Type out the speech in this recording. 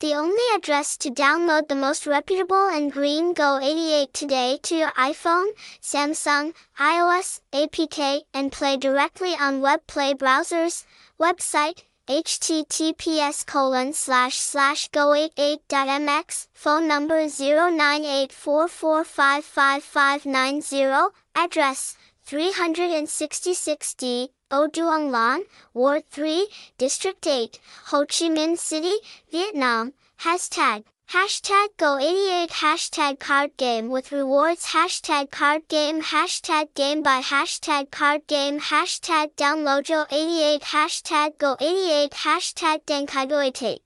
The only address to download the most reputable and green Go88 today to your iPhone, Samsung, iOS, APK, and play directly on web play browsers, website, https://go88.mx, phone number 0984455590, address 366D, O Duong Lan, Ward 3, District 8, Ho Chi Minh City, Vietnam. Hashtag Go88 Hashtag Card Game with Rewards Hashtag Card Game Hashtag Game by Hashtag Card Game Hashtag Download Go88 Hashtag Go88 Hashtag Dankai Go88